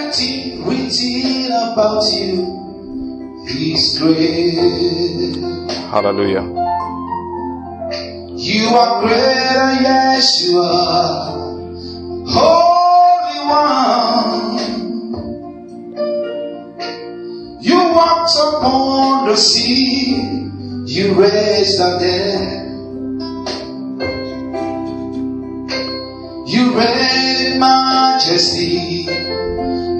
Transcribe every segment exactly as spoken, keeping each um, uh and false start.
everything written about you is great. Hallelujah. You are greater, yes, you are. Holy One, you walked upon the sea, you raised the dead, you reign in majesty,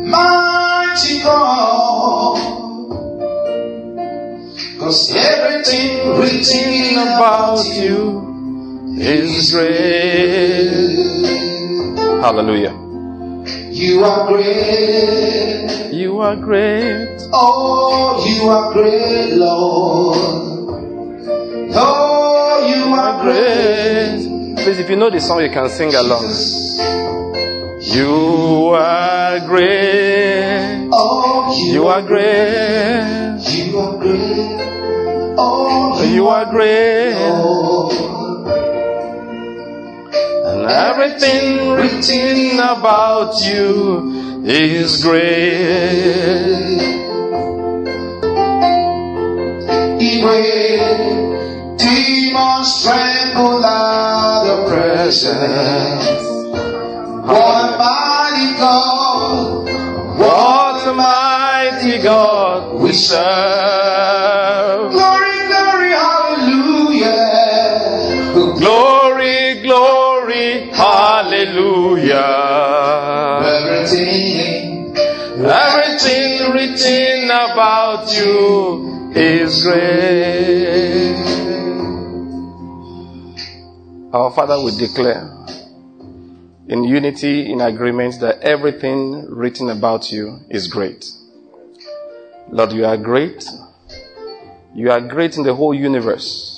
mighty God, cause everything written about you is great. Hallelujah. You are great. You are great. Oh, you are great, Lord. Oh, you are great. Please, if you know the song, you can sing along. You are great. Oh, you, you are great. Great. You are great. Oh, you, you are, are great. Lord. And everything written about you is great. Even demons tremble at the presence. What a mighty God! What a mighty God we serve! Glory, glory, hallelujah! Glory, glory. Hallelujah. Everything, everything written about you is great. Our Father, we declare in unity, in agreement, that everything written about you is great. Lord, you are great. You are great in the whole universe.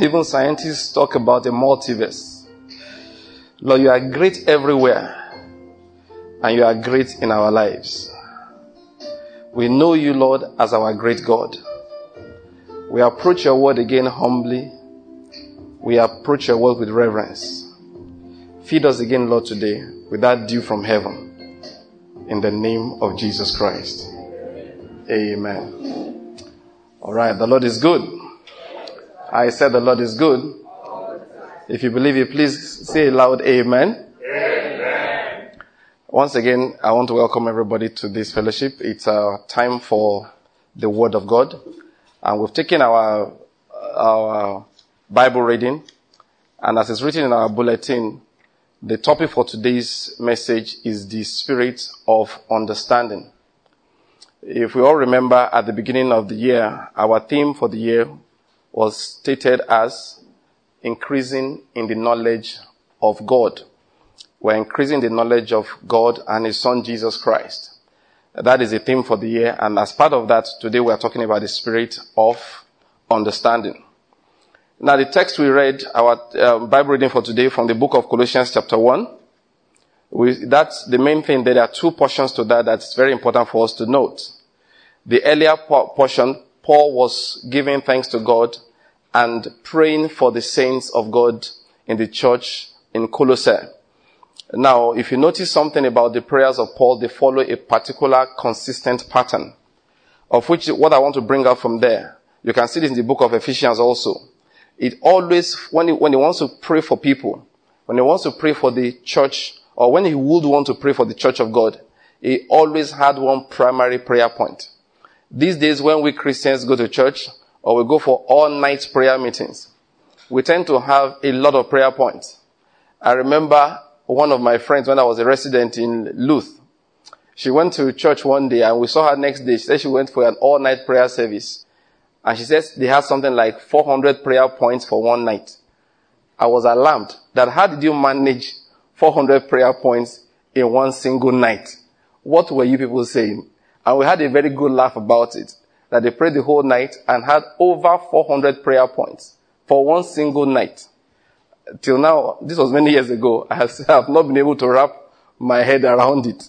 Even scientists talk about the multiverse. Lord, you are great everywhere, and you are great in our lives. We know you, Lord, as our great God. We approach your word again humbly. We approach your word with reverence. Feed us again, Lord, today with that dew from heaven. In the name of Jesus Christ. Amen. All right, the Lord is good. I said the Lord is good. If you believe it, please say loud, Amen. Amen. Once again, I want to welcome everybody to this fellowship. It's uh, time for the Word of God. And we've taken our, our Bible reading. And as it's written in our bulletin, the topic for today's message is the spirit of understanding. If we all remember, at the beginning of the year, our theme for the year was stated as increasing in the knowledge of God. We're increasing the knowledge of God and His Son Jesus Christ. That is the theme for the year, and as part of that, today we are talking about the spirit of understanding. Now, the text we read, our uh, Bible reading for today, from the book of Colossians chapter one. We, that's the main thing. There are two portions to that that's very important for us to note. The earlier portion, Paul was giving thanks to God and praying for the saints of God in the church in Colossae. Now, if you notice something about the prayers of Paul, they follow a particular consistent pattern, of which what I want to bring out from there, you can see this in the book of Ephesians also. It always, when he, when he wants to pray for people, when he wants to pray for the church, or when he would want to pray for the church of God, he always had one primary prayer point. These days, when we Christians go to church, or we go for all-night prayer meetings, we tend to have a lot of prayer points. I remember one of my friends when I was a resident in Luth. She went to church one day, and we saw her next day. She said she went for an all-night prayer service. And she says they had something like four hundred prayer points for one night. I was alarmed that how did you manage four hundred prayer points in one single night? What were you people saying? And we had a very good laugh about it, that they prayed the whole night and had over four hundred prayer points for one single night. Till now, this was many years ago, I have, I have not been able to wrap my head around it.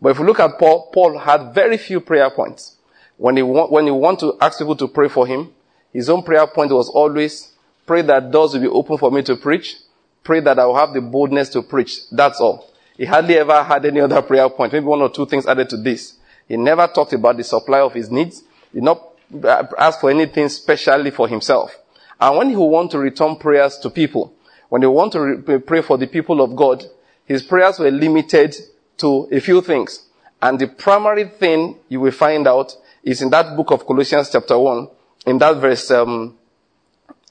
But if you look at Paul, Paul had very few prayer points. When he, wa- when he wanted to ask people to pray for him, his own prayer point was always, pray that doors will be open for me to preach, pray that I will have the boldness to preach. That's all. He hardly ever had any other prayer point, maybe one or two things added to this. He never talked about the supply of his needs. He did not ask for anything specially for himself. And when he wanted to return prayers to people, when he wanted to re- pray for the people of God, his prayers were limited to a few things. And the primary thing you will find out is in that book of Colossians chapter one, in that verse um,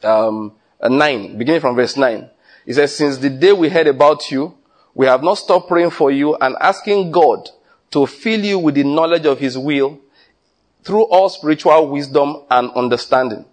um, nine, beginning from verse nine. It says, "Since the day we heard about you, we have not stopped praying for you and asking God to fill you with the knowledge of his will through all spiritual wisdom and understanding."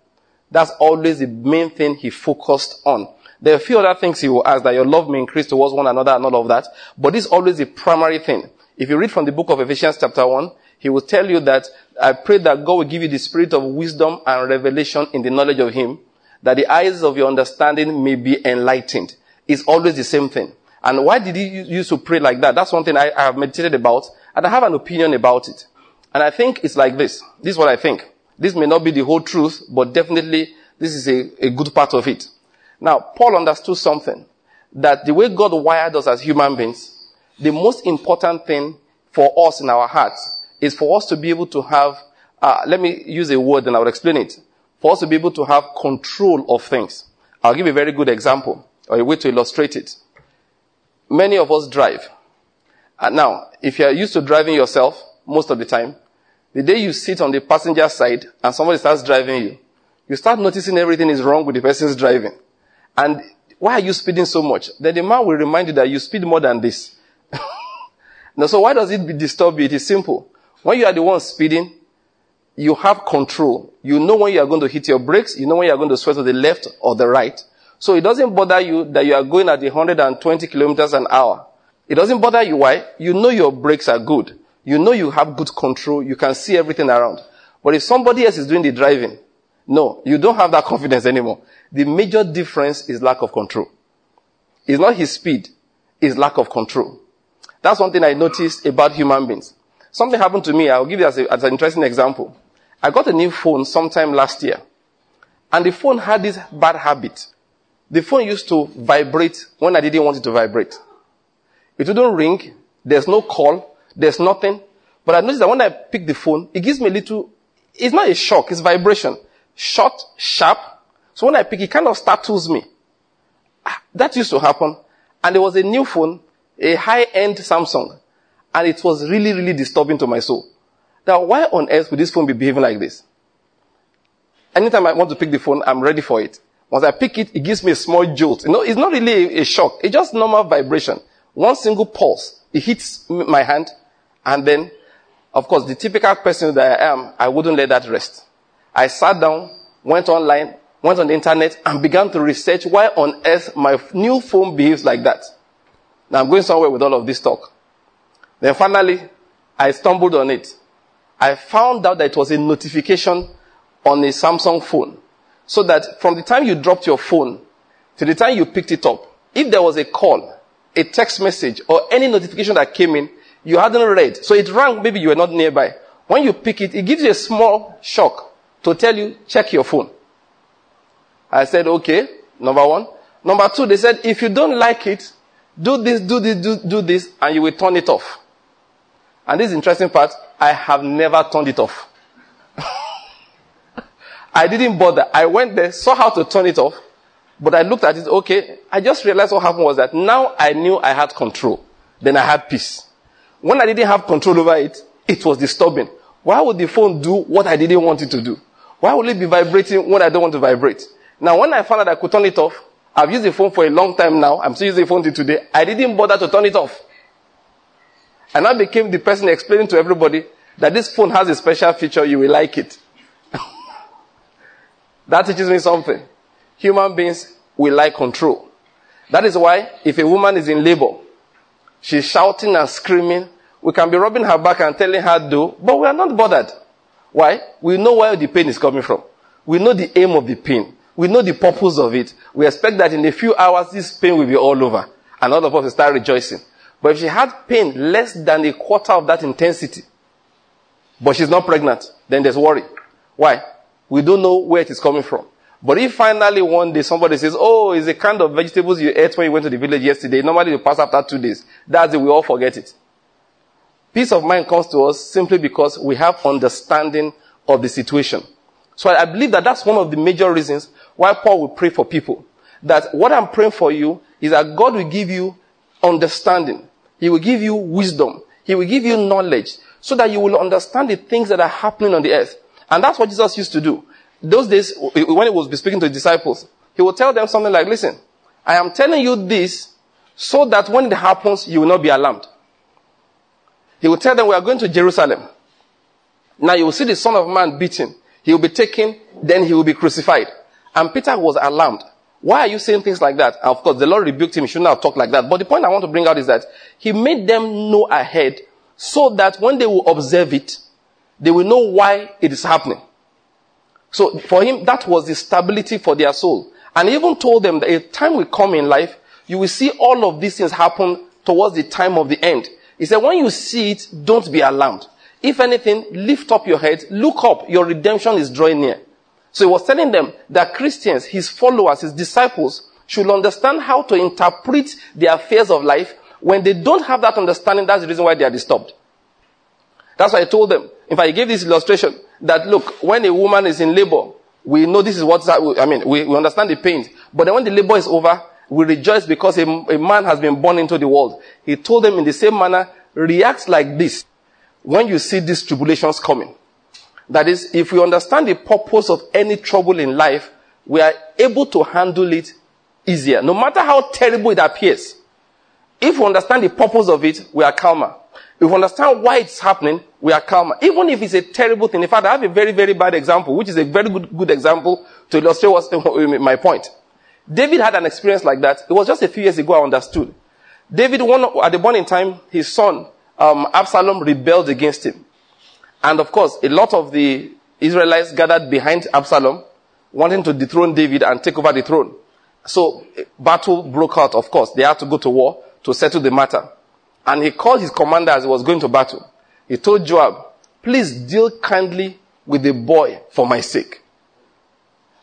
That's always the main thing he focused on. There are a few other things he will ask, that your love may increase towards one another and all of that. But this is always the primary thing. If you read from the book of Ephesians chapter one, he will tell you that, "I pray that God will give you the spirit of wisdom and revelation in the knowledge of him, that the eyes of your understanding may be enlightened." It's always the same thing. And why did he used to pray like that? That's one thing I, I have meditated about, and I have an opinion about it. And I think it's like this. This is what I think. This may not be the whole truth, but definitely this is a, a good part of it. Now, Paul understood something, that the way God wired us as human beings, the most important thing for us in our hearts is for us to be able to have, uh, let me use a word and I will explain it, for us to be able to have control of things. I'll give you a very good example, or a way to illustrate it. Many of us drive. And now, if you are used to driving yourself most of the time, the day you sit on the passenger side and somebody starts driving you, you start noticing everything is wrong with the person's driving. And why are you speeding so much? Then the man will remind you that you speed more than this. Now, so why does it disturb you? It is simple. When you are the one speeding, you have control. You know when you are going to hit your brakes. You know when you are going to swerve to the left or the right. So it doesn't bother you that you are going at one hundred twenty kilometers an hour. It doesn't bother you. Why? You know your brakes are good. You know you have good control. You can see everything around. But if somebody else is doing the driving, no, you don't have that confidence anymore. The major difference is lack of control. It's not his speed. It's lack of control. That's one thing I noticed about human beings. Something happened to me. I'll give you as, a, as an interesting example. I got a new phone sometime last year. And the phone had this bad habit. The phone used to vibrate when I didn't want it to vibrate. It wouldn't ring. There's no call. There's nothing. But I noticed that when I pick the phone, it gives me a little, it's not a shock, it's vibration. Short, sharp. So when I pick, it kind of startles me. That used to happen. And there was a new phone, a high-end Samsung. And it was really, really disturbing to my soul. Now, why on earth would this phone be behaving like this? Anytime I want to pick the phone, I'm ready for it. Once I pick it, it gives me a small jolt. You know, it's not really a shock. It's just normal vibration. One single pulse. It hits my hand. And then, of course, the typical person that I am, I wouldn't let that rest. I sat down, went online, went on the internet, and began to research why on earth my new phone behaves like that. Now, I'm going somewhere with all of this talk. Then finally, I stumbled on it. I found out that it was a notification on a Samsung phone. So that from the time you dropped your phone to the time you picked it up, if there was a call, a text message, or any notification that came in, you hadn't read. So it rang, maybe you were not nearby. When you pick it, it gives you a small shock to tell you, check your phone. I said, okay, number one. Number two, they said, if you don't like it, do this, do this, do, do this, and you will turn it off. And this interesting part, I have never turned it off. I didn't bother. I went there, saw how to turn it off, but I looked at it, okay. I just realized what happened was that now I knew I had control. Then I had peace. When I didn't have control over it, it was disturbing. Why would the phone do what I didn't want it to do? Why would it be vibrating when I don't want to vibrate? Now, when I found out I could turn it off, I've used the phone for a long time now. I'm still using the phone till today. I didn't bother to turn it off. And I became the person explaining to everybody that this phone has a special feature. You will like it. That teaches me something. Human beings will like control. That is why if a woman is in labor, she's shouting and screaming. We can be rubbing her back and telling her do, but we are not bothered. Why? We know where the pain is coming from. We know the aim of the pain. We know the purpose of it. We expect that in a few hours, this pain will be all over. And all of us will start rejoicing. But if she had pain less than a quarter of that intensity, but she's not pregnant, then there's worry. Why? We don't know where it is coming from. But if finally one day somebody says, oh, it's the kind of vegetables you ate when you went to the village yesterday, normally you pass after two days. That's it, we all forget it. Peace of mind comes to us simply because we have understanding of the situation. So I believe that that's one of the major reasons why Paul will pray for people. That what I'm praying for you is that God will give you understanding. He will give you wisdom. He will give you knowledge so that you will understand the things that are happening on the earth. And that's what Jesus used to do. Those days, when he was speaking to his disciples, he would tell them something like, listen, I am telling you this so that when it happens, you will not be alarmed. He would tell them, we are going to Jerusalem. Now you will see the Son of Man beaten. He will be taken, then he will be crucified. And Peter was alarmed. Why are you saying things like that? And of course, the Lord rebuked him. He shouldn't have talked like that. But the point I want to bring out is that he made them know ahead so that when they will observe it, they will know why it is happening. So for him, that was the stability for their soul. And he even told them that a time will come in life, you will see all of these things happen towards the time of the end. He said, when you see it, don't be alarmed. If anything, lift up your head, look up, your redemption is drawing near. So he was telling them that Christians, his followers, his disciples, should understand how to interpret the affairs of life. When they don't have that understanding, that's the reason why they are disturbed. That's why I told them. In fact, I gave this illustration that, look, when a woman is in labor, we know this is what, I mean, we, we understand the pain. But then when the labor is over, we rejoice because a, a man has been born into the world. He told them in the same manner, react like this when you see these tribulations coming. That is, if we understand the purpose of any trouble in life, we are able to handle it easier. No matter how terrible it appears, if we understand the purpose of it, we are calmer. If we understand why it's happening, we are calmer. Even if it's a terrible thing. In fact, I have a very, very bad example, which is a very good, good example to illustrate what's my point. David had an experience like that. It was just a few years ago I understood. David, one, at the point in time, his son, um, Absalom, rebelled against him. And of course, a lot of the Israelites gathered behind Absalom, wanting to dethrone David and take over the throne. So, battle broke out, of course. They had to go to war to settle the matter. And he called his commander as he was going to battle. He told Joab, please deal kindly with the boy for my sake.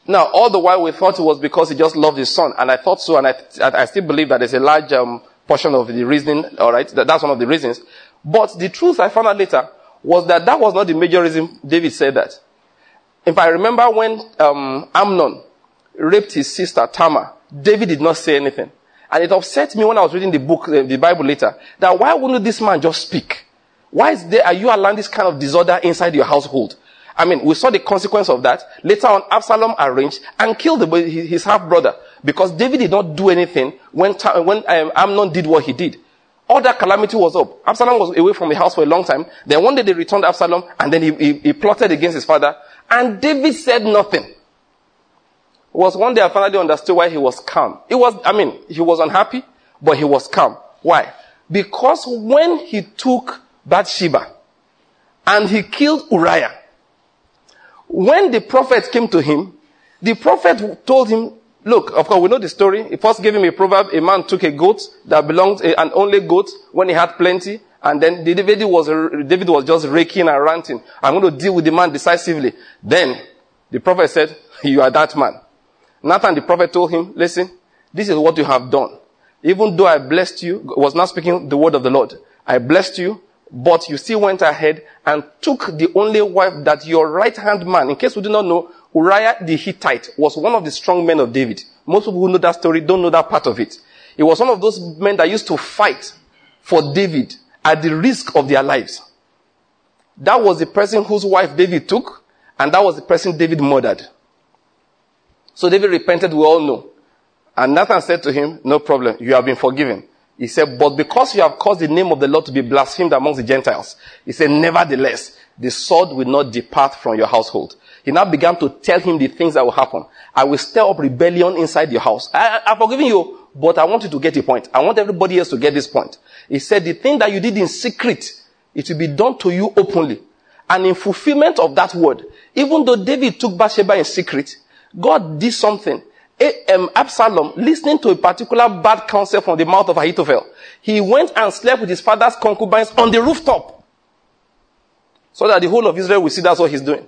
Now, all the while we thought it was because he just loved his son. And I thought so, and I, I still believe that there's a large um, portion of the reasoning, all right? That, that's one of the reasons. But the truth I found out later was that that was not the major reason David said that. If I remember when um, Amnon raped his sister Tamar, David did not say anything. And it upset me when I was reading the book, uh, the Bible later, that why wouldn't this man just speak? Why is there, are you allowing this kind of disorder inside your household? I mean, we saw the consequence of that. Later on, Absalom arranged and killed the, his half-brother because David did not do anything when, when um, Amnon did what he did. All that calamity was up. Absalom was away from the house for a long time. Then one day they returned Absalom and then he, he, he plotted against his father. And David said nothing. It was one day I finally understood why he was calm. It was, I mean, he was unhappy, but he was calm. Why? Because when he took Bathsheba and he killed Uriah, when the prophet came to him, the prophet told him, look, of course, we know the story. He first gave him a proverb. A man took a goat that belonged, an only goat, when he had plenty. And then David was, David was just raking and ranting. I'm going to deal with the man decisively. Then the prophet said, you are that man. Nathan the prophet told him, listen, this is what you have done. Even though I blessed you, was not speaking the word of the Lord. I blessed you, but you still went ahead and took the only wife that your right-hand man, in case we do not know, Uriah the Hittite was one of the strong men of David. Most people who know that story don't know that part of it. He was one of those men that used to fight for David at the risk of their lives. That was the person whose wife David took, and that was the person David murdered. So David repented, we all know. And Nathan said to him, no problem, you have been forgiven. He said, but because you have caused the name of the Lord to be blasphemed amongst the Gentiles, he said, nevertheless, the sword will not depart from your household. He now began to tell him the things that will happen. I will stir up rebellion inside your house. I, I've forgiven you, but I want you to get a point. I want everybody else to get this point. He said, the thing that you did in secret, it will be done to you openly. And in fulfillment of that word, even though David took Bathsheba in secret, God did something. Absalom, listening to a particular bad counsel from the mouth of Ahithophel, he went and slept with his father's concubines on the rooftop so that the whole of Israel will see that's what he's doing.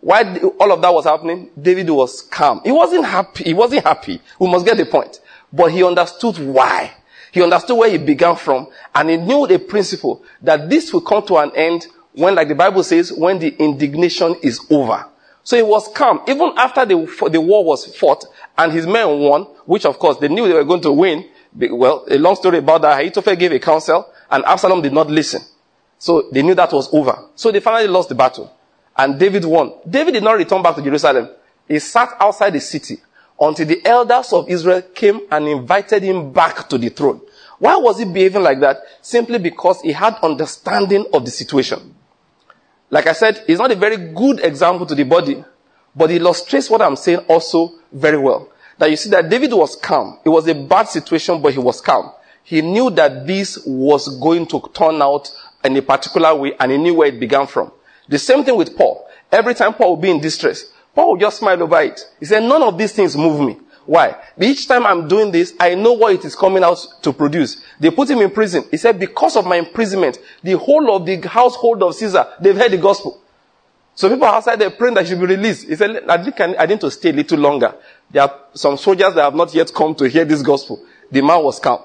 While all of that was happening, David was calm. He wasn't happy. He wasn't happy. We must get the point. But he understood why. He understood where he began from. And he knew the principle that this will come to an end when, like the Bible says, when the indignation is over. So he was calm. Even after the, the war was fought and his men won, which of course they knew they were going to win. Well, a long story about that. Ahithophel gave a counsel and Absalom did not listen. So they knew that was over. So they finally lost the battle. And David won. David did not return back to Jerusalem. He sat outside the city until the elders of Israel came and invited him back to the throne. Why was he behaving like that? Simply because he had understanding of the situation. Like I said, he's not a very good example to the body, but he illustrates what I'm saying also very well. That you see that David was calm. It was a bad situation, but he was calm. He knew that this was going to turn out in a particular way, and he knew where it began from. The same thing with Paul. Every time Paul would be in distress, Paul would just smile over it. He said, none of these things move me. Why? Each time I'm doing this, I know what it is coming out to produce. They put him in prison. He said, because of my imprisonment, the whole of the household of Caesar, they've heard the gospel. So people outside, they're praying that he should be released. He said, I think I need to stay a little longer. There are some soldiers that have not yet come to hear this gospel. The man was calm.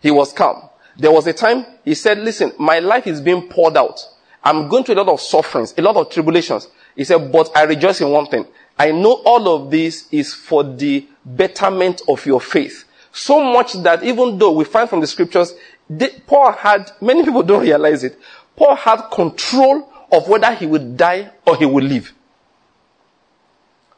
He was calm. There was a time he said, listen, my life is being poured out. I'm going through a lot of sufferings, a lot of tribulations. He said, but I rejoice in one thing. I know all of this is for the betterment of your faith. So much that even though we find from the scriptures, Paul had, many people don't realize it, Paul had control of whether he would die or he would live.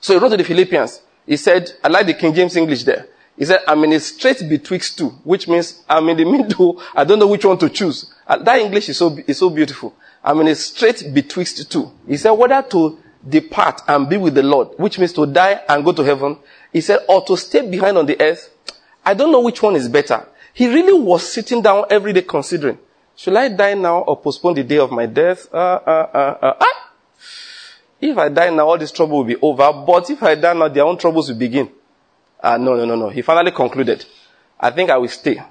So he wrote to the Philippians. He said, I like the King James English there. He said, I'm in a strait betwixt two, which means I'm in the middle. I don't know which one to choose. That English is so, is so beautiful. I'm in a strait betwixt two. He said, whether to depart and be with the Lord, which means to die and go to heaven. He said, or to stay behind on the earth. I don't know which one is better. He really was sitting down every day considering, should I die now or postpone the day of my death? Uh, uh, uh, uh, ah. If I die now, all this trouble will be over. But if I die now, their own troubles will begin. Uh, no, no, no, no. He finally concluded, I think I will stay.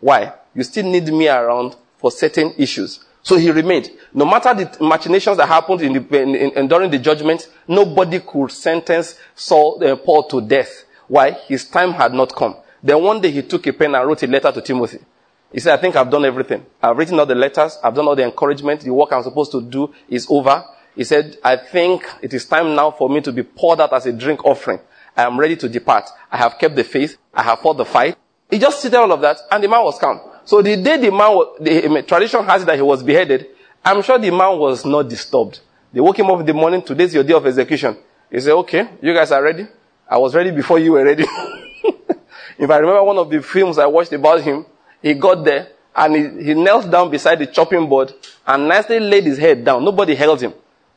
Why? You still need me around for certain issues. So he remained. No matter the machinations that happened in the, in, in, during the judgment, nobody could sentence Saul, uh, Paul to death. Why? His time had not come. Then one day he took a pen and wrote a letter to Timothy. He said, I think I've done everything. I've written all the letters. I've done all the encouragement. The work I'm supposed to do is over. He said, I think it is time now for me to be poured out as a drink offering. I am ready to depart. I have kept the faith. I have fought the fight. He just said all of that, and the man was calm. So the day the man was, the tradition has it that he was beheaded, I'm sure the man was not disturbed. They woke him up in the morning, today's your day of execution. He said, okay, you guys are ready? I was ready before you were ready. If I remember one of the films I watched about him, he got there and he, he knelt down beside the chopping board and nicely laid his head down. Nobody held him.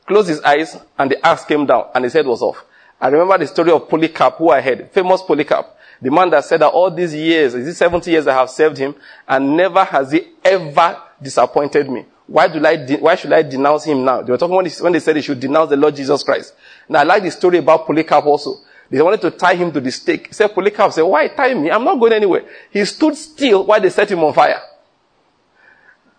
Closed his eyes and the axe came down and his head was off. I remember the story of Polycarp, who I heard, famous Polycarp. The man that said that all these years, these seventy years I have served him and never has he ever disappointed me. Why do I, de- why should I denounce him now? They were talking when they, when they said they should denounce the Lord Jesus Christ. Now I like the story about Polycarp also. They wanted to tie him to the stake. He said, Polycarp said, why tie me? I'm not going anywhere. He stood still while they set him on fire.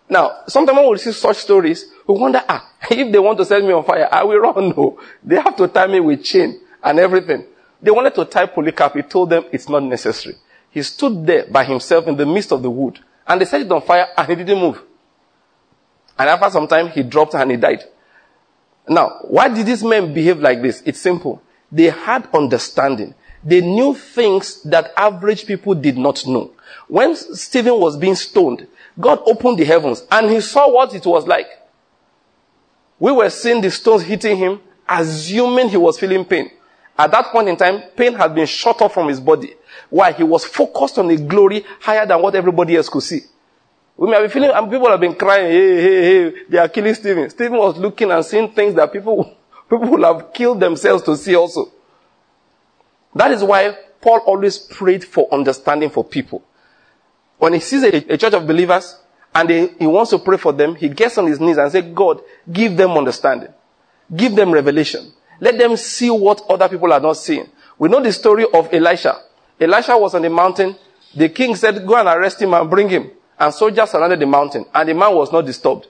Now, sometimes when we see such stories, we wonder, ah, if they want to set me on fire, I will run. No, they have to tie me with chain and everything. They wanted to tie Polycarp. He told them it's not necessary. He stood there by himself in the midst of the wood, and they set it on fire, and he didn't move. And after some time, he dropped and he died. Now, why did these men behave like this? It's simple. They had understanding. They knew things that average people did not know. When Stephen was being stoned, God opened the heavens and he saw what it was like. We were seeing the stones hitting him, assuming he was feeling pain. At that point in time, pain had been shut off from his body. Why? He was focused on a glory higher than what everybody else could see. We may be feeling, and people have been crying, hey, hey, hey, they are killing Stephen. Stephen was looking and seeing things that people, people would have killed themselves to see also. That is why Paul always prayed for understanding for people. When he sees a, a church of believers and they, he wants to pray for them, he gets on his knees and says, God, give them understanding. Give them revelation. Let them see what other people are not seeing. We know the story of Elisha. Elisha was on the mountain. The king said, go and arrest him and bring him. And soldiers surrounded the mountain. And the man was not disturbed.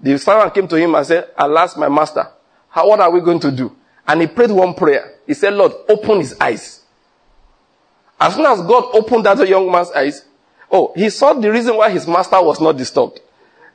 The servant came to him and said, alas, my master, How, what are we going to do? And he prayed one prayer. He said, Lord, open his eyes. As soon as God opened that young man's eyes, oh, he saw the reason why his master was not disturbed.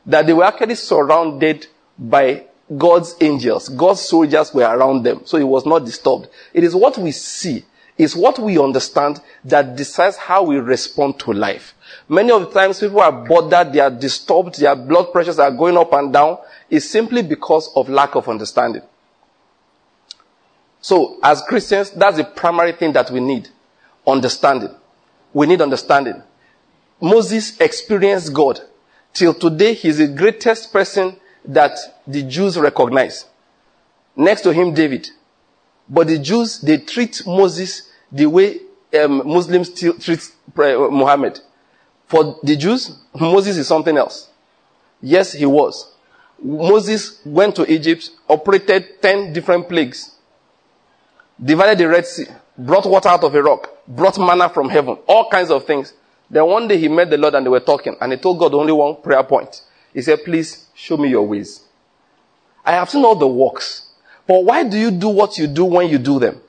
That they were actually surrounded by God's angels. God's soldiers were around them. So he was not disturbed. It is what we see. It's what we understand that decides how we respond to life. Many of the times people are bothered, they are disturbed, their blood pressures are going up and down. It's simply because of lack of understanding. So, as Christians, that's the primary thing that we need. Understanding. We need understanding. Moses experienced God. Till today, he's the greatest person that the Jews recognize. Next to him, David. But the Jews, they treat Moses the way um, Muslims t- treat uh, Muhammad. For the Jews, Moses is something else. Yes, he was. Moses went to Egypt, operated ten different plagues, divided the Red Sea, brought water out of a rock, brought manna from heaven, all kinds of things. Then one day he met the Lord and they were talking, and he told God only one prayer point. He said, please, show me your ways. I have seen all the works. But why do you do what you do when you do them?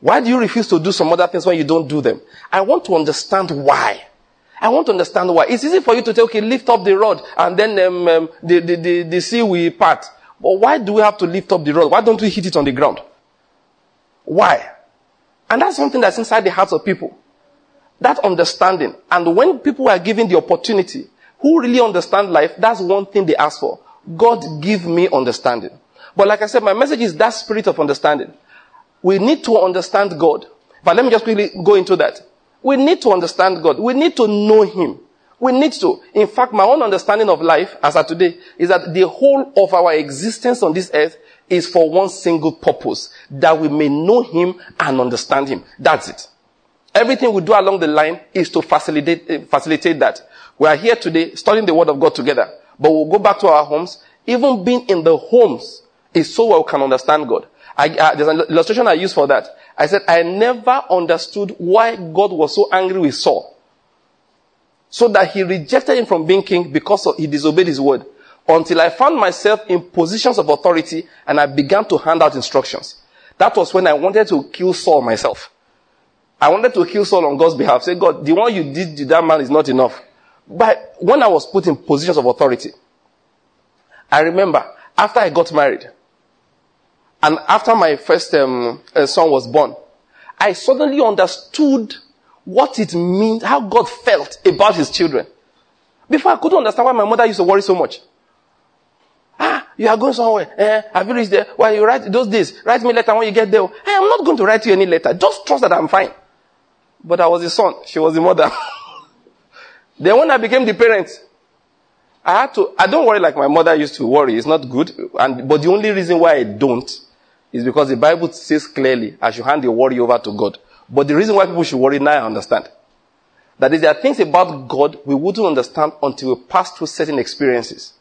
Why do you refuse to do some other things when you don't do them? I want to understand why. I want to understand why. It's easy for you to say, okay, lift up the rod, and then um, um, the, the, the, the sea will part. But why do we have to lift up the rod? Why don't we hit it on the ground? Why? And that's something that's inside the hearts of people. That understanding. And when people are given the opportunity, who really understand life, that's one thing they ask for. God, give me understanding. But like I said, my message is that spirit of understanding. We need to understand God. But let me just quickly go into that. We need to understand God. We need to know Him. We need to. In fact, my own understanding of life, as of today, is that the whole of our existence on this earth is for one single purpose. That we may know Him and understand Him. That's it. Everything we do along the line is to facilitate, facilitate that. We are here today studying the Word of God together. But we'll go back to our homes. Even being in the homes is so we can understand God. I, uh, there's an illustration I used for that. I said, I never understood why God was so angry with Saul. So that he rejected him from being king because of, he disobeyed his word. Until I found myself in positions of authority and I began to hand out instructions. That was when I wanted to kill Saul myself. I wanted to kill Saul on God's behalf. Say, God, the one you did to that man is not enough. But when I was put in positions of authority, I remember after I got married, and after my first um, son was born, I suddenly understood what it means, how God felt about his children. Before, I couldn't understand why my mother used to worry so much. Ah, you are going somewhere. Eh, have you reached there? Well, you write those days. Write me a letter when you get there. I am not going to write you any letter. Just trust that I'm fine. But I was the son. She was the mother. Then when I became the parent, I had to, I don't worry like my mother used to worry. It's not good. And, but the only reason why I don't is because the Bible says clearly, I should hand the worry over to God. But the reason why people should worry now, I understand. That is, there are things about God we wouldn't understand until we pass through certain experiences.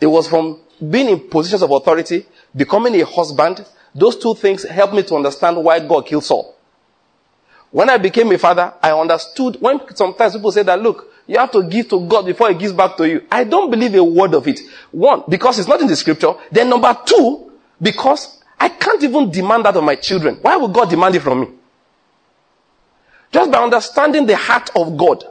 It was from being in positions of authority, becoming a husband. Those two things helped me to understand why God killed Saul. When I became a father, I understood when sometimes people say that, look, you have to give to God before He gives back to you. I don't believe a word of it. One, because it's not in the scripture. Then number two, because I can't even demand that of my children. Why would God demand it from me? Just by understanding the heart of God.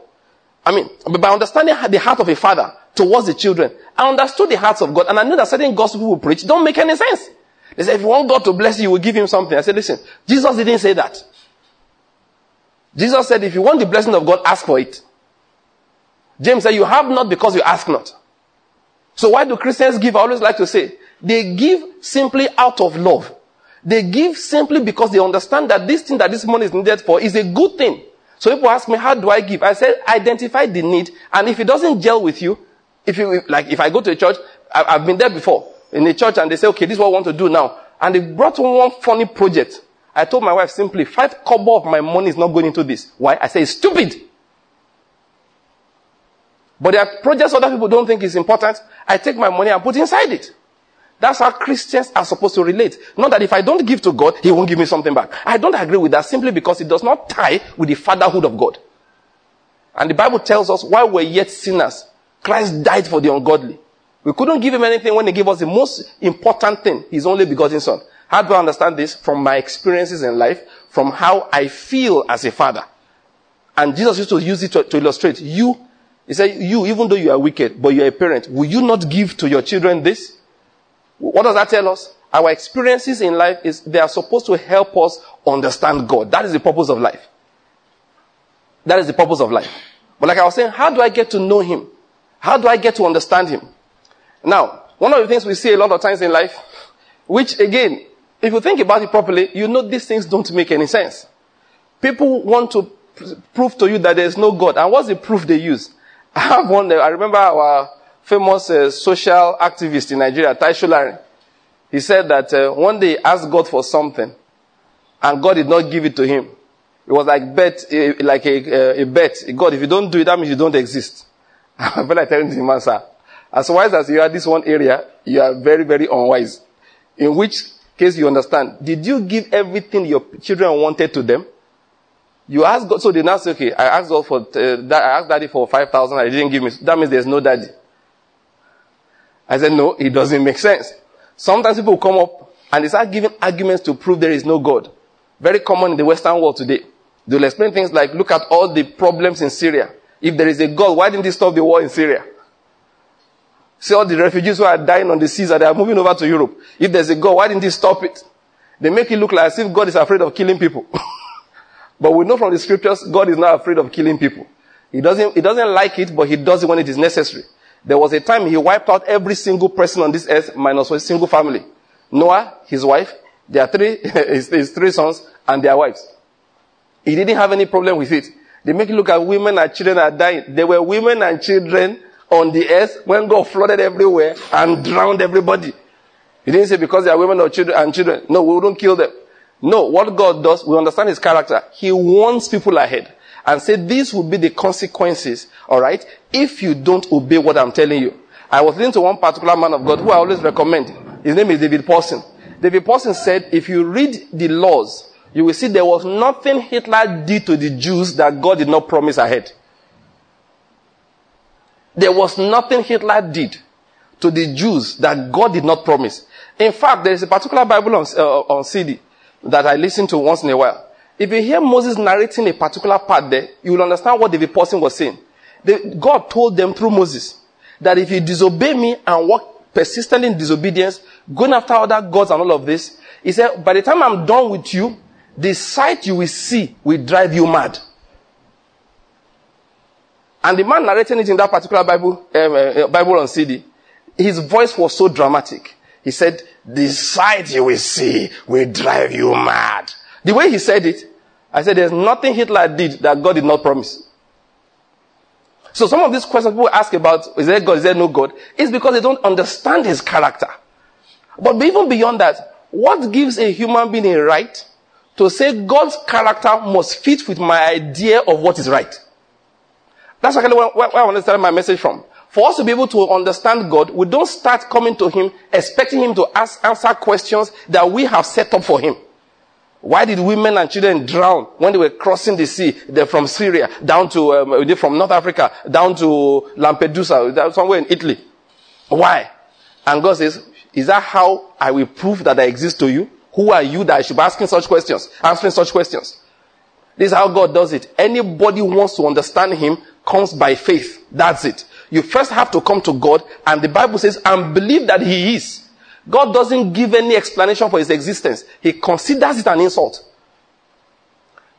I mean, by understanding the heart of a father towards the children, I understood the hearts of God. And I knew that certain gospel we preach don't make any sense. They say, if you want God to bless you, you will give Him something. I said, listen, Jesus didn't say that. Jesus said, if you want the blessing of God, ask for it. James said, you have not because you ask not. So why do Christians give? I always like to say, they give simply out of love. They give simply because they understand that this thing that this money is needed for is a good thing. So people ask me, how do I give? I said, identify the need. And if it doesn't gel with you, if you, like if I go to a church, I've been there before, in a church, and they say, okay, this is what I want to do now. And they brought one funny project. I told my wife simply, five kobo of my money is not going into this. Why? I said, it's stupid. But there are projects other people don't think is important. I take my money and put inside it. That's how Christians are supposed to relate. Not that if I don't give to God, He won't give me something back. I don't agree with that simply because it does not tie with the fatherhood of God. And the Bible tells us while we're yet sinners, Christ died for the ungodly. We couldn't give him anything when he gave us the most important thing, his only begotten son. How do I understand this? From my experiences in life, from how I feel as a father. And Jesus used to use it to, to illustrate. You, he said, you, even though you are wicked, but you are a parent, will you not give to your children this? What does that tell us? Our experiences in life is they are supposed to help us understand God. That is the purpose of life. That is the purpose of life. But like I was saying, how do I get to know him? How do I get to understand him? Now, one of the things we see a lot of times in life, which again, if you think about it properly, you know these things don't make any sense. People want to pr- prove to you that there is no God. And what's the proof they use? I have one, I remember our famous uh, social activist in Nigeria, Tai Solarin. He said that uh, one day he asked God for something, and God did not give it to him. It was like bet, uh, like a, uh, a bet. God, if you don't do it, that means you don't exist. I'm like telling him, answer. As wise as you are this one area, you are very, very unwise. In which case you understand, did you give everything your children wanted to them? You ask God, so they now say, okay, I asked God for, uh, that, I asked daddy for five thousand, and he didn't give me, that means there's no daddy. I said, no, it doesn't make sense. Sometimes people come up and they start giving arguments to prove there is no God. Very common in the Western world today. They'll explain things like, look at all the problems in Syria. If there is a God, why didn't he stop the war in Syria? See all the refugees who are dying on the seas and they are moving over to Europe. If there's a God, why didn't he stop it? They make it look like as if God is afraid of killing people. But we know from the scriptures, God is not afraid of killing people. He doesn't, he doesn't like it, but he does it when it is necessary. There was a time he wiped out every single person on this earth minus one single family. Noah, his wife, their three, his, his three sons and their wives. He didn't have any problem with it. They make it look at women and children are dying. There were women and children on the earth when God flooded everywhere and drowned everybody. He didn't say because they are women or children and children. No, we wouldn't kill them. No, what God does, we understand his character. He warns people ahead. And say, these will be the consequences, all right, if you don't obey what I'm telling you. I was listening to one particular man of God who I always recommend. His name is David Paulson. David Paulson said, if you read the laws, you will see there was nothing Hitler did to the Jews that God did not promise ahead. There was nothing Hitler did to the Jews that God did not promise. In fact, there is a particular Bible on, uh, on C D that I listen to once in a while. If you hear Moses narrating a particular part there, you will understand what David Paulson was saying. The, God told them through Moses that if you disobey me and walk persistently in disobedience, going after other gods and all of this, he said, by the time I'm done with you, the sight you will see will drive you mad. And the man narrating it in that particular Bible, um, uh, Bible on C D, his voice was so dramatic. He said, the sight you will see will drive you mad. The way he said it, I said, there's nothing Hitler did that God did not promise. So some of these questions people ask about, is there God, is there no God? It's because they don't understand his character. But even beyond that, what gives a human being a right to say God's character must fit with my idea of what is right? That's where I want to start my message from. For us to be able to understand God, we don't start coming to him, expecting him to ask, answer questions that we have set up for him. Why did women and children drown when they were crossing the sea? They're from Syria down to, um, from North Africa down to Lampedusa, somewhere in Italy. Why? And God says, is that how I will prove that I exist to you? Who are you that I should be asking such questions, answering such questions? This is how God does it. Anybody who wants to understand him comes by faith. That's it. You first have to come to God, and the Bible says, and believe that he is. God doesn't give any explanation for his existence. He considers it an insult.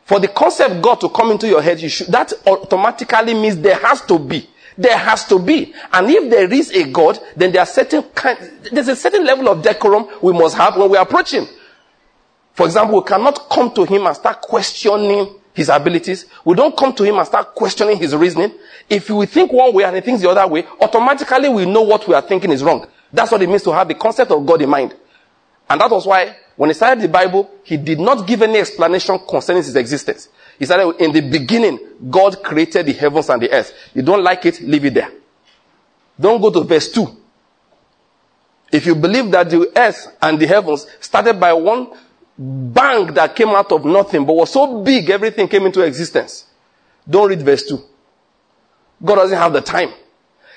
For the concept God to come into your head, you should, that automatically means there has to be. There has to be. And if there is a God, then there are certain kind, there's a certain level of decorum we must have when we approach him. For example, we cannot come to him and start questioning his abilities. We don't come to him and start questioning his reasoning. If we think one way and he thinks the other way, automatically we know what we are thinking is wrong. That's what it means to have the concept of God in mind. And that was why, when he started the Bible, he did not give any explanation concerning his existence. He said, in the beginning, God created the heavens and the earth. You don't like it, leave it there. Don't go to verse two. If you believe that the earth and the heavens started by one bang that came out of nothing, but was so big, everything came into existence. Don't read verse two. God doesn't have the time.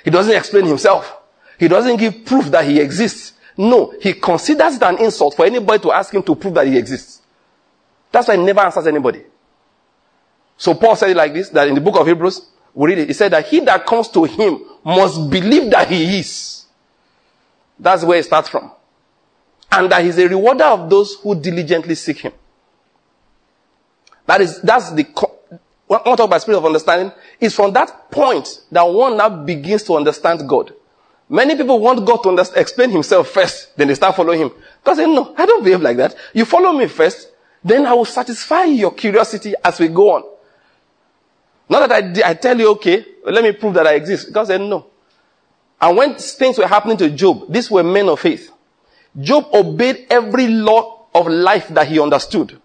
He doesn't explain himself. He doesn't give proof that he exists. No, he considers it an insult for anybody to ask him to prove that he exists. That's why he never answers anybody. So Paul said it like this, that in the book of Hebrews, we read it. He said that he that comes to him must believe that he is. That's where it starts from. And that he's a rewarder of those who diligently seek him. That is, that's the, when I talk about spirit of understanding, it's from that point that one now begins to understand God. Many people want God to understand, explain himself first, then they start following him. God said, no, I don't behave like that. You follow me first, then I will satisfy your curiosity as we go on. Not that I, I tell you, okay, let me prove that I exist. God said, no. And when things were happening to Job, these were men of faith. Job obeyed every law of life that he understood.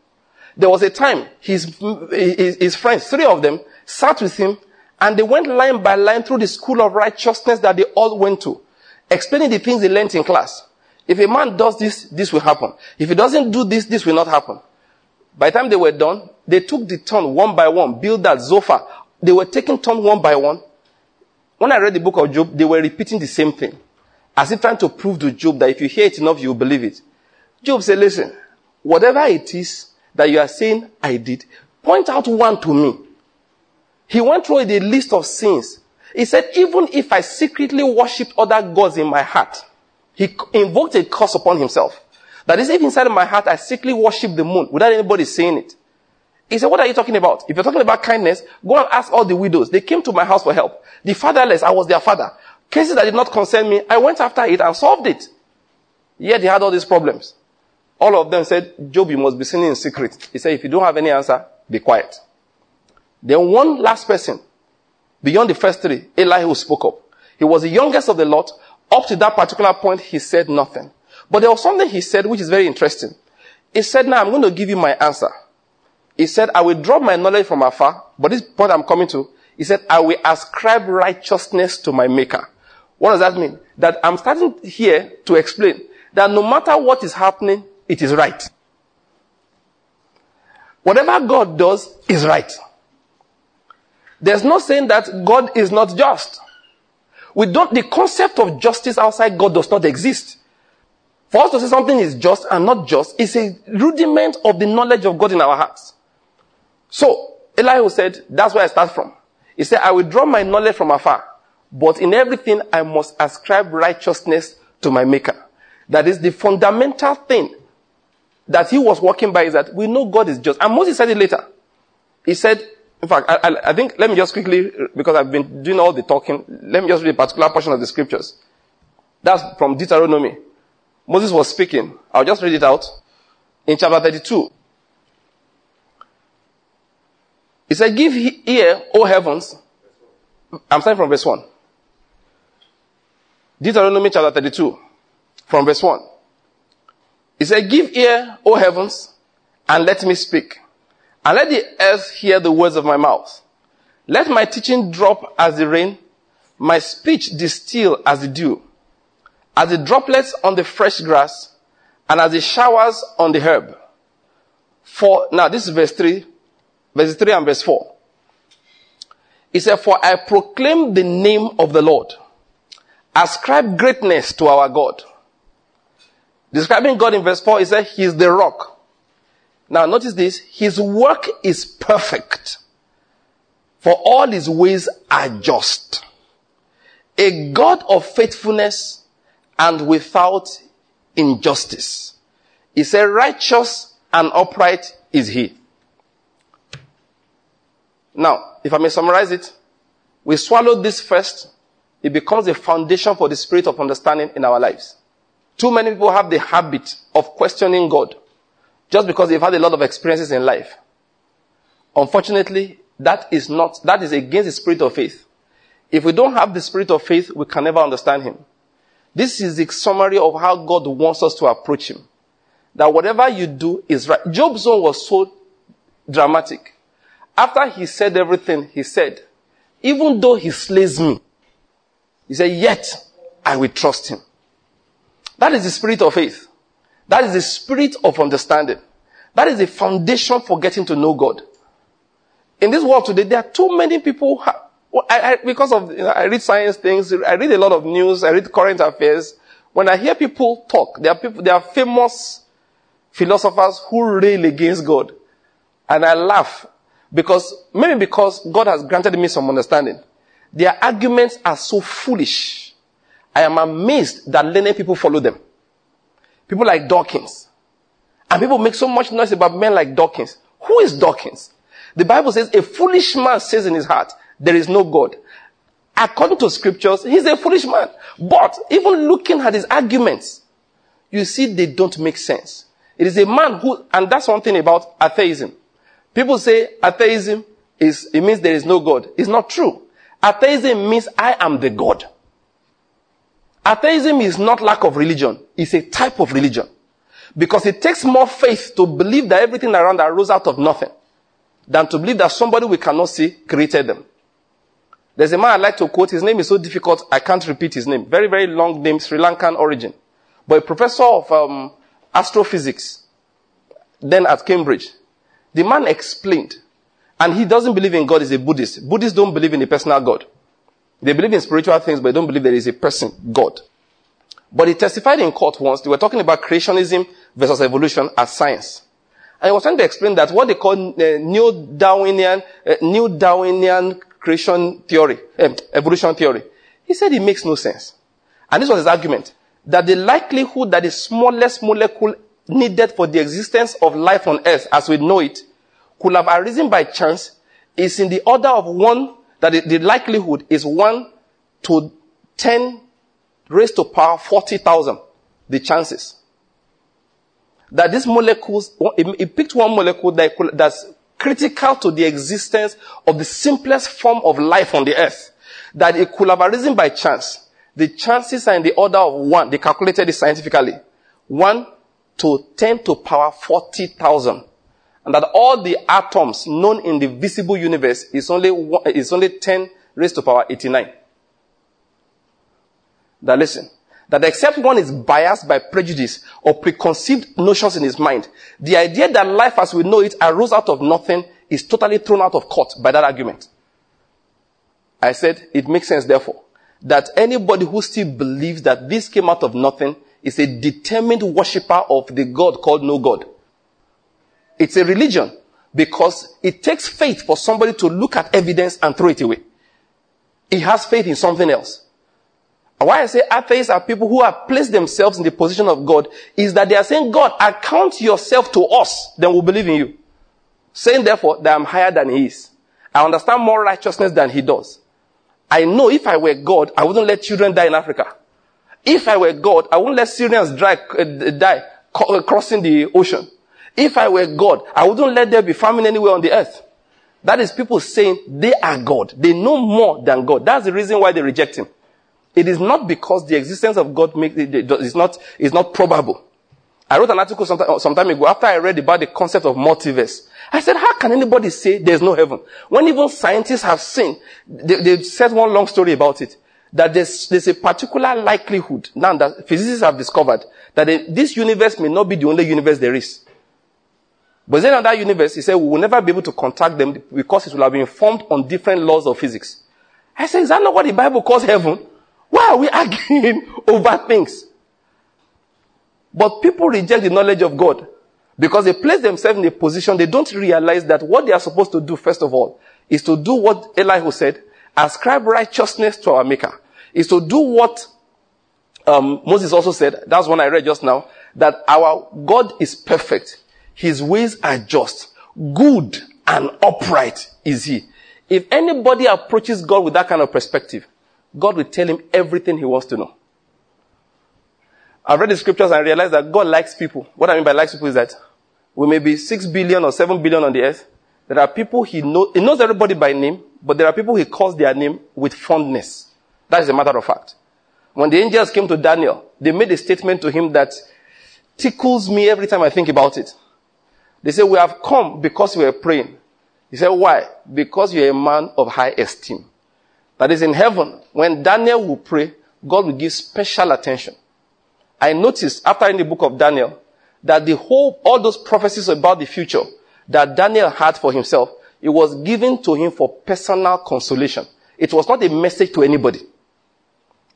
There was a time his, his, his friends, three of them, sat with him and they went line by line through the school of righteousness that they all went to, explaining the things they learned in class. If a man does this, this will happen. If he doesn't do this, this will not happen. By the time they were done, they took the turn one by one, Bildad, Zophar. They were taking turn one by one. When I read the book of Job, they were repeating the same thing, as if trying to prove to Job that if you hear it enough, you will believe it. Job said, listen, whatever it is that you are saying I did, point out one to me. He went through the list of sins. He said, even if I secretly worshipped other gods in my heart, he invoked a curse upon himself. That is, if inside of my heart I secretly worship the moon without anybody saying it. He said, what are you talking about? If you're talking about kindness, go and ask all the widows. They came to my house for help. The fatherless, I was their father. Cases that did not concern me, I went after it and solved it. Yet he had all these problems. All of them said, Job, you must be sinning in secret. He said, if you don't have any answer, be quiet. Then one last person, beyond the first three, Elihu spoke up. He was the youngest of the lot. Up to that particular point, he said nothing. But there was something he said which is very interesting. He said, now I'm going to give you my answer. He said, I will drop my knowledge from afar, but this point I'm coming to, he said, I will ascribe righteousness to my maker. What does that mean? That I'm starting here to explain that no matter what is happening, it is right. Whatever God does is right. There's no saying that God is not just. We don't, the concept of justice outside God does not exist. For us to say something is just and not just is a rudiment of the knowledge of God in our hearts. So, Elihu said, that's where I start from. He said, I will draw my knowledge from afar, but in everything I must ascribe righteousness to my maker. That is the fundamental thing that he was walking by, is that we know God is just. And Moses said it later. He said, in fact, I, I, I think, let me just quickly, because I've been doing all the talking, let me just read a particular portion of the scriptures. That's from Deuteronomy. Moses was speaking. I'll just read it out. In chapter thirty-two. He said, give ear, O heavens. I'm starting from verse one. Deuteronomy chapter thirty-two. From verse one. He said, give ear, O heavens, and let me speak. And let the earth hear the words of my mouth. Let my teaching drop as the rain, my speech distill as the dew, as the droplets on the fresh grass, and as the showers on the herb. For, now this is verse three, verse three and verse four. It said, for I proclaim the name of the Lord. Ascribe greatness to our God. Describing God in verse four, it said, he is the rock. Now notice this, his work is perfect, for all his ways are just. A God of faithfulness and without injustice. He said, righteous and upright is he. Now, if I may summarize it, we swallow this first, it becomes a foundation for the spirit of understanding in our lives. Too many people have the habit of questioning God, just because they've had a lot of experiences in life. Unfortunately, that is not, that is against the spirit of faith. If we don't have the spirit of faith, we can never understand him. This is the summary of how God wants us to approach him. That whatever you do is right. Job's own was so dramatic. After he said everything, he said, even though he slays me, he said, yet I will trust him. That is the spirit of faith. That is the spirit of understanding. That is the foundation for getting to know God. In this world today, there are too many people Well, I, I, because of, you know, I read science things, I read a lot of news, I read current affairs. When I hear people talk, there are people, there are famous philosophers who rail against God. And I laugh because, maybe because God has granted me some understanding. Their arguments are so foolish. I am amazed that learned people follow them. People like Dawkins. And people make so much noise about men like Dawkins. Who is Dawkins? The Bible says a foolish man says in his heart, there is no God. According to scriptures, he's a foolish man. But even looking at his arguments, you see they don't make sense. It is a man who, and that's one thing about atheism. People say atheism is, it means there is no God. It's not true. Atheism means I am the God. Atheism is not lack of religion. It's a type of religion. Because it takes more faith to believe that everything around arose out of nothing than to believe that somebody we cannot see created them. There's a man I like to quote. His name is so difficult, I can't repeat his name. Very, very long name, Sri Lankan origin. But a professor of um, astrophysics, then at Cambridge. The man explained, and he doesn't believe in God, he's a Buddhist. Buddhists don't believe in a personal God. They believe in spiritual things, but they don't believe there is a person, God. But he testified in court once. They were talking about creationism versus evolution as science. And he was trying to explain that what they call uh, neo-Darwinian, uh, neo-Darwinian creation theory, uh, evolution theory. He said it makes no sense. And this was his argument, that the likelihood that the smallest molecule needed for the existence of life on earth as we know it could have arisen by chance is in the order of one, that the, the likelihood is one to ten raised to power forty thousand, the chances. That these molecules, it, it picked one molecule that could, that's critical to the existence of the simplest form of life on the earth, that it could have arisen by chance. The chances are in the order of one, they calculated it scientifically, one to ten to power forty thousand. And that all the atoms known in the visible universe is only one, is only ten raised to power eighty-nine. That listen, that except one is biased by prejudice or preconceived notions in his mind, the idea that life as we know it arose out of nothing is totally thrown out of court by that argument. I said, it makes sense therefore, that anybody who still believes that this came out of nothing is a determined worshipper of the God called no God. It's a religion because it takes faith for somebody to look at evidence and throw it away. It has faith in something else. And why I say atheists are people who have placed themselves in the position of God is that they are saying, God, account yourself to us, then we'll believe in you. Saying, therefore, that I'm higher than he is. I understand more righteousness than he does. I know if I were God, I wouldn't let children die in Africa. If I were God, I wouldn't let Syrians dry, uh, die co- crossing the ocean. If I were God, I wouldn't let there be famine anywhere on the earth. That is people saying they are God. They know more than God. That's the reason why they reject him. It is not because the existence of God makes it, it's not, it's not probable. I wrote an article sometime, some time ago after I read about the concept of multiverse. I said, how can anybody say there's no heaven? When even scientists have seen, they, they've said one long story about it, that there's, there's a particular likelihood now that physicists have discovered that they, this universe may not be the only universe there is. But then on that universe, he said, we will never be able to contact them because it will have been formed on different laws of physics. I said, is that not what the Bible calls heaven? Why are we arguing over things? But people reject the knowledge of God because they place themselves in a position they don't realize that what they are supposed to do, first of all, is to do what Elihu said, ascribe righteousness to our Maker, is to do what um, Moses also said, that's one I read just now, that our God is perfect. His ways are just, good and upright is he. If anybody approaches God with that kind of perspective, God will tell him everything he wants to know. I've read the scriptures and realized that God likes people. What I mean by likes people is that we may be six billion or seven billion on the earth. There are people he knows, he knows everybody by name, but there are people he calls their name with fondness. That is a matter of fact. When the angels came to Daniel, they made a statement to him that tickles me every time I think about it. They said, we have come because we were praying. He said, why? Because you're a man of high esteem. That is in heaven, when Daniel will pray, God will give special attention. I noticed after in the book of Daniel that the whole, all those prophecies about the future that Daniel had for himself, it was given to him for personal consolation. It was not a message to anybody.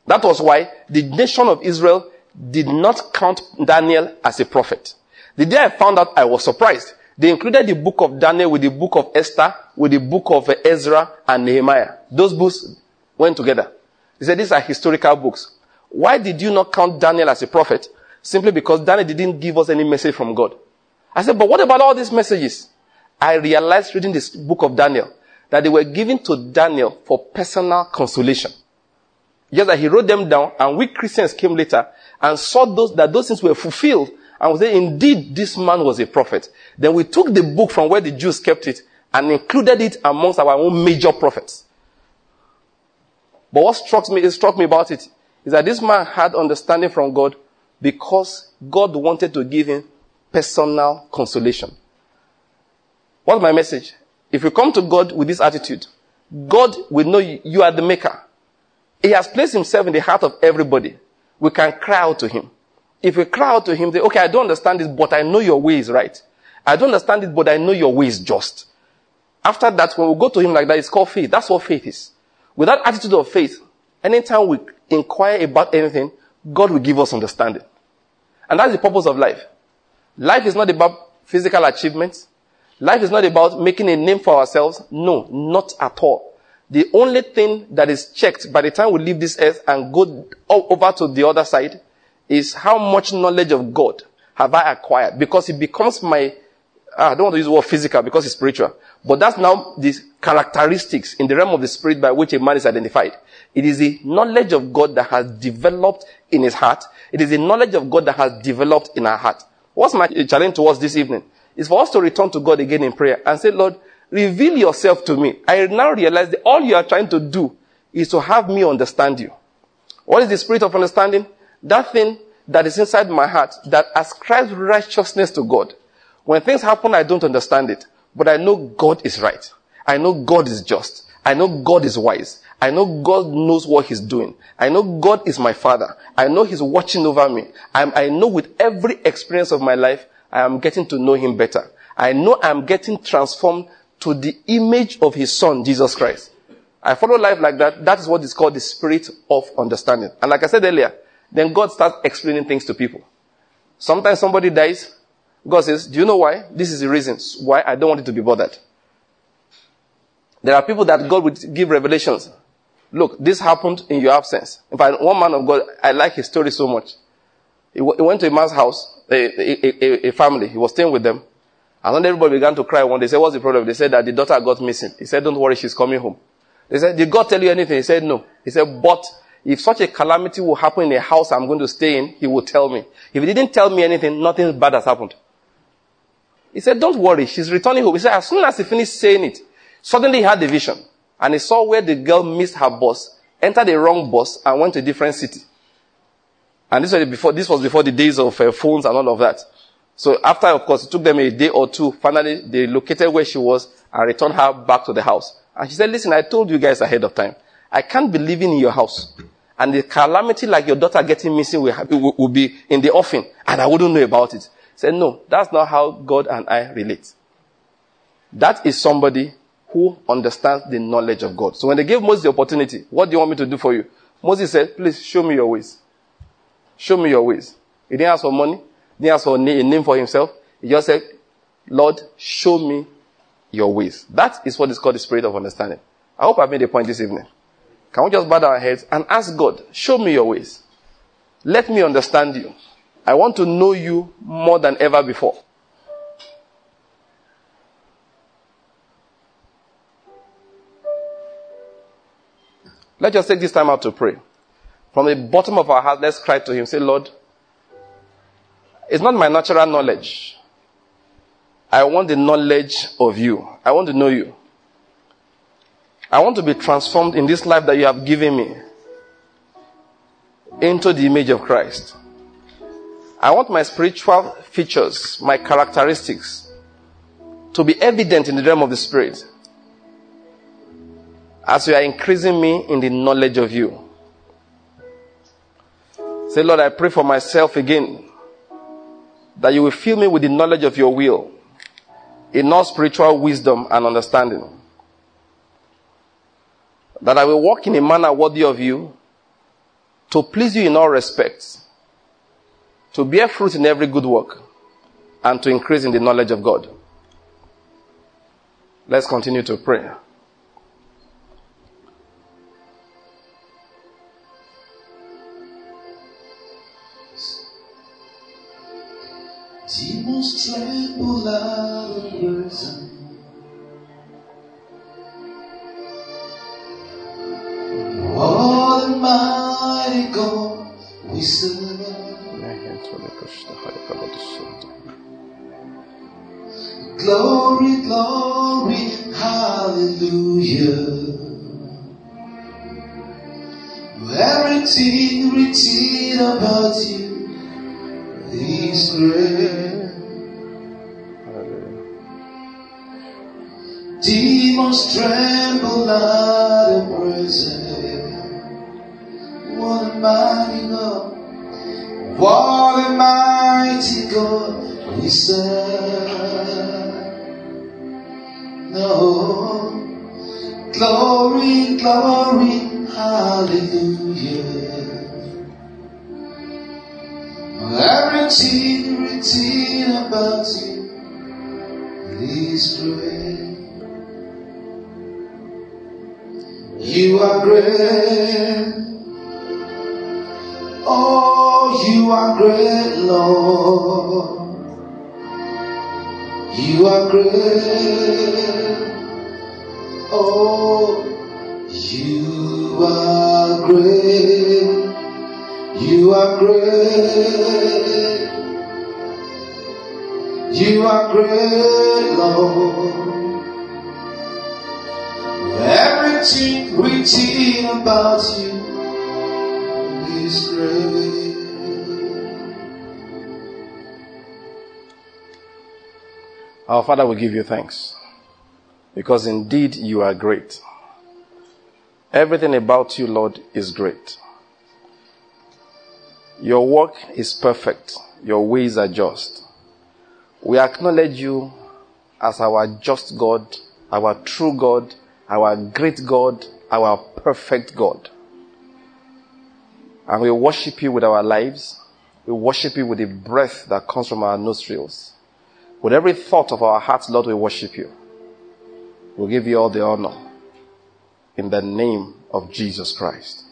That was why the nation of Israel did not count Daniel as a prophet. The day I found out, I was surprised. They included the book of Daniel with the book of Esther, with the book of Ezra and Nehemiah. Those books went together. They said these are historical books. Why did you not count Daniel as a prophet? Simply because Daniel didn't give us any message from God. I said, but what about all these messages? I realized reading this book of Daniel that they were given to Daniel for personal consolation. Just that he wrote them down, and we Christians came later and saw those that those things were fulfilled, and we said, indeed, this man was a prophet. Then we took the book from where the Jews kept it and included it amongst our own major prophets. But what struck me, it struck me about it is that this man had understanding from God because God wanted to give him personal consolation. What's my message? If you come to God with this attitude, God will know you, you are the maker. He has placed himself in the heart of everybody. We can cry out to him. If we cry out to him, say, okay, I don't understand this, but I know your way is right. I don't understand it, but I know your way is just. After that, when we go to him like that, it's called faith. That's what faith is. With that attitude of faith, anytime we inquire about anything, God will give us understanding. And that's the purpose of life. Life is not about physical achievements. Life is not about making a name for ourselves. No, not at all. The only thing that is checked by the time we leave this earth and go over to the other side is how much knowledge of God have I acquired? Because it becomes my, I don't want to use the word physical because it's spiritual, but that's now the characteristics in the realm of the spirit by which a man is identified. It is the knowledge of God that has developed in his heart. It is the knowledge of God that has developed in our heart. What's my challenge towards this evening? It's for us to return to God again in prayer and say, Lord, reveal yourself to me. I now realize that all you are trying to do is to have me understand you. What is the spirit of understanding? That thing that is inside my heart that ascribes righteousness to God. When things happen, I don't understand it. But I know God is right. I know God is just. I know God is wise. I know God knows what he's doing. I know God is my Father. I know he's watching over me. I'm, I know with every experience of my life, I am getting to know him better. I know I'm getting transformed to the image of his son, Jesus Christ. I follow life like that. That is what is called the spirit of understanding. And like I said earlier, then God starts explaining things to people. Sometimes somebody dies. God says, do you know why? This is the reason why I don't want it to be bothered. There are people that God would give revelations. Look, this happened in your absence. In fact, one man of God, I like his story so much. He, w- he went to a man's house, a, a, a, a family. He was staying with them. And then everybody began to cry one day. They said, what's the problem? They said that the daughter got missing. He said, don't worry, she's coming home. They said, did God tell you anything? He said, no. He said, but if such a calamity will happen in a house I'm going to stay in, he will tell me. If he didn't tell me anything, nothing bad has happened. He said, don't worry, she's returning home. He said, as soon as he finished saying it, suddenly he had a vision. And he saw where the girl missed her bus, entered the wrong bus, and went to a different city. And this was before, this was before the days of uh, phones and all of that. So after, of course, it took them a day or two. Finally, they located where she was and returned her back to the house. And she said, listen, I told you guys ahead of time. I can't be living in your house. And the calamity like your daughter getting missing will, will, will be in the offing. And I wouldn't know about it. Said, no, that's not how God and I relate. That is somebody who understands the knowledge of God. So when they gave Moses the opportunity, what do you want me to do for you? Moses said, please show me your ways. Show me your ways. He didn't ask for money. He didn't ask for a name for himself. He just said, Lord, show me your ways. That is what is called the spirit of understanding. I hope I've made a point this evening. Can we just bow our heads and ask God, show me your ways. Let me understand you. I want to know you more than ever before. Let's just take this time out to pray. From the bottom of our heart, let's cry to him. Say, Lord, it's not my natural knowledge. I want the knowledge of you. I want to know you. I want to be transformed in this life that you have given me into the image of Christ. I want my spiritual features, my characteristics, to be evident in the realm of the Spirit as you are increasing me in the knowledge of you. Say, Lord, I pray for myself again that you will fill me with the knowledge of your will in all spiritual wisdom and understanding. that I will walk in a manner worthy of you, to please you in all respects, to bear fruit in every good work, and to increase in the knowledge of God. Let's continue to pray. Demons tremble at your sound. Almighty God, we surrender. Glory, glory, hallelujah. Everything written about you is great. Demons tremble at the presence. What a mighty God! What a mighty God we serve! No, glory, glory, hallelujah! Everything written about you is great. You are great. Oh, you are great, Lord. You are great. Oh, you are great. You are great. You are great, Lord. Everything written about you is great. Our Father, we give you thanks, because indeed you are great. Everything about you, Lord, is great. Your work is perfect. Your ways are just. We acknowledge you as our just God, our true God, our great God, our perfect God. And we worship you with our lives. We worship you with the breath that comes from our nostrils. With every thought of our hearts, Lord, we worship you. We give you all the honor in the name of Jesus Christ.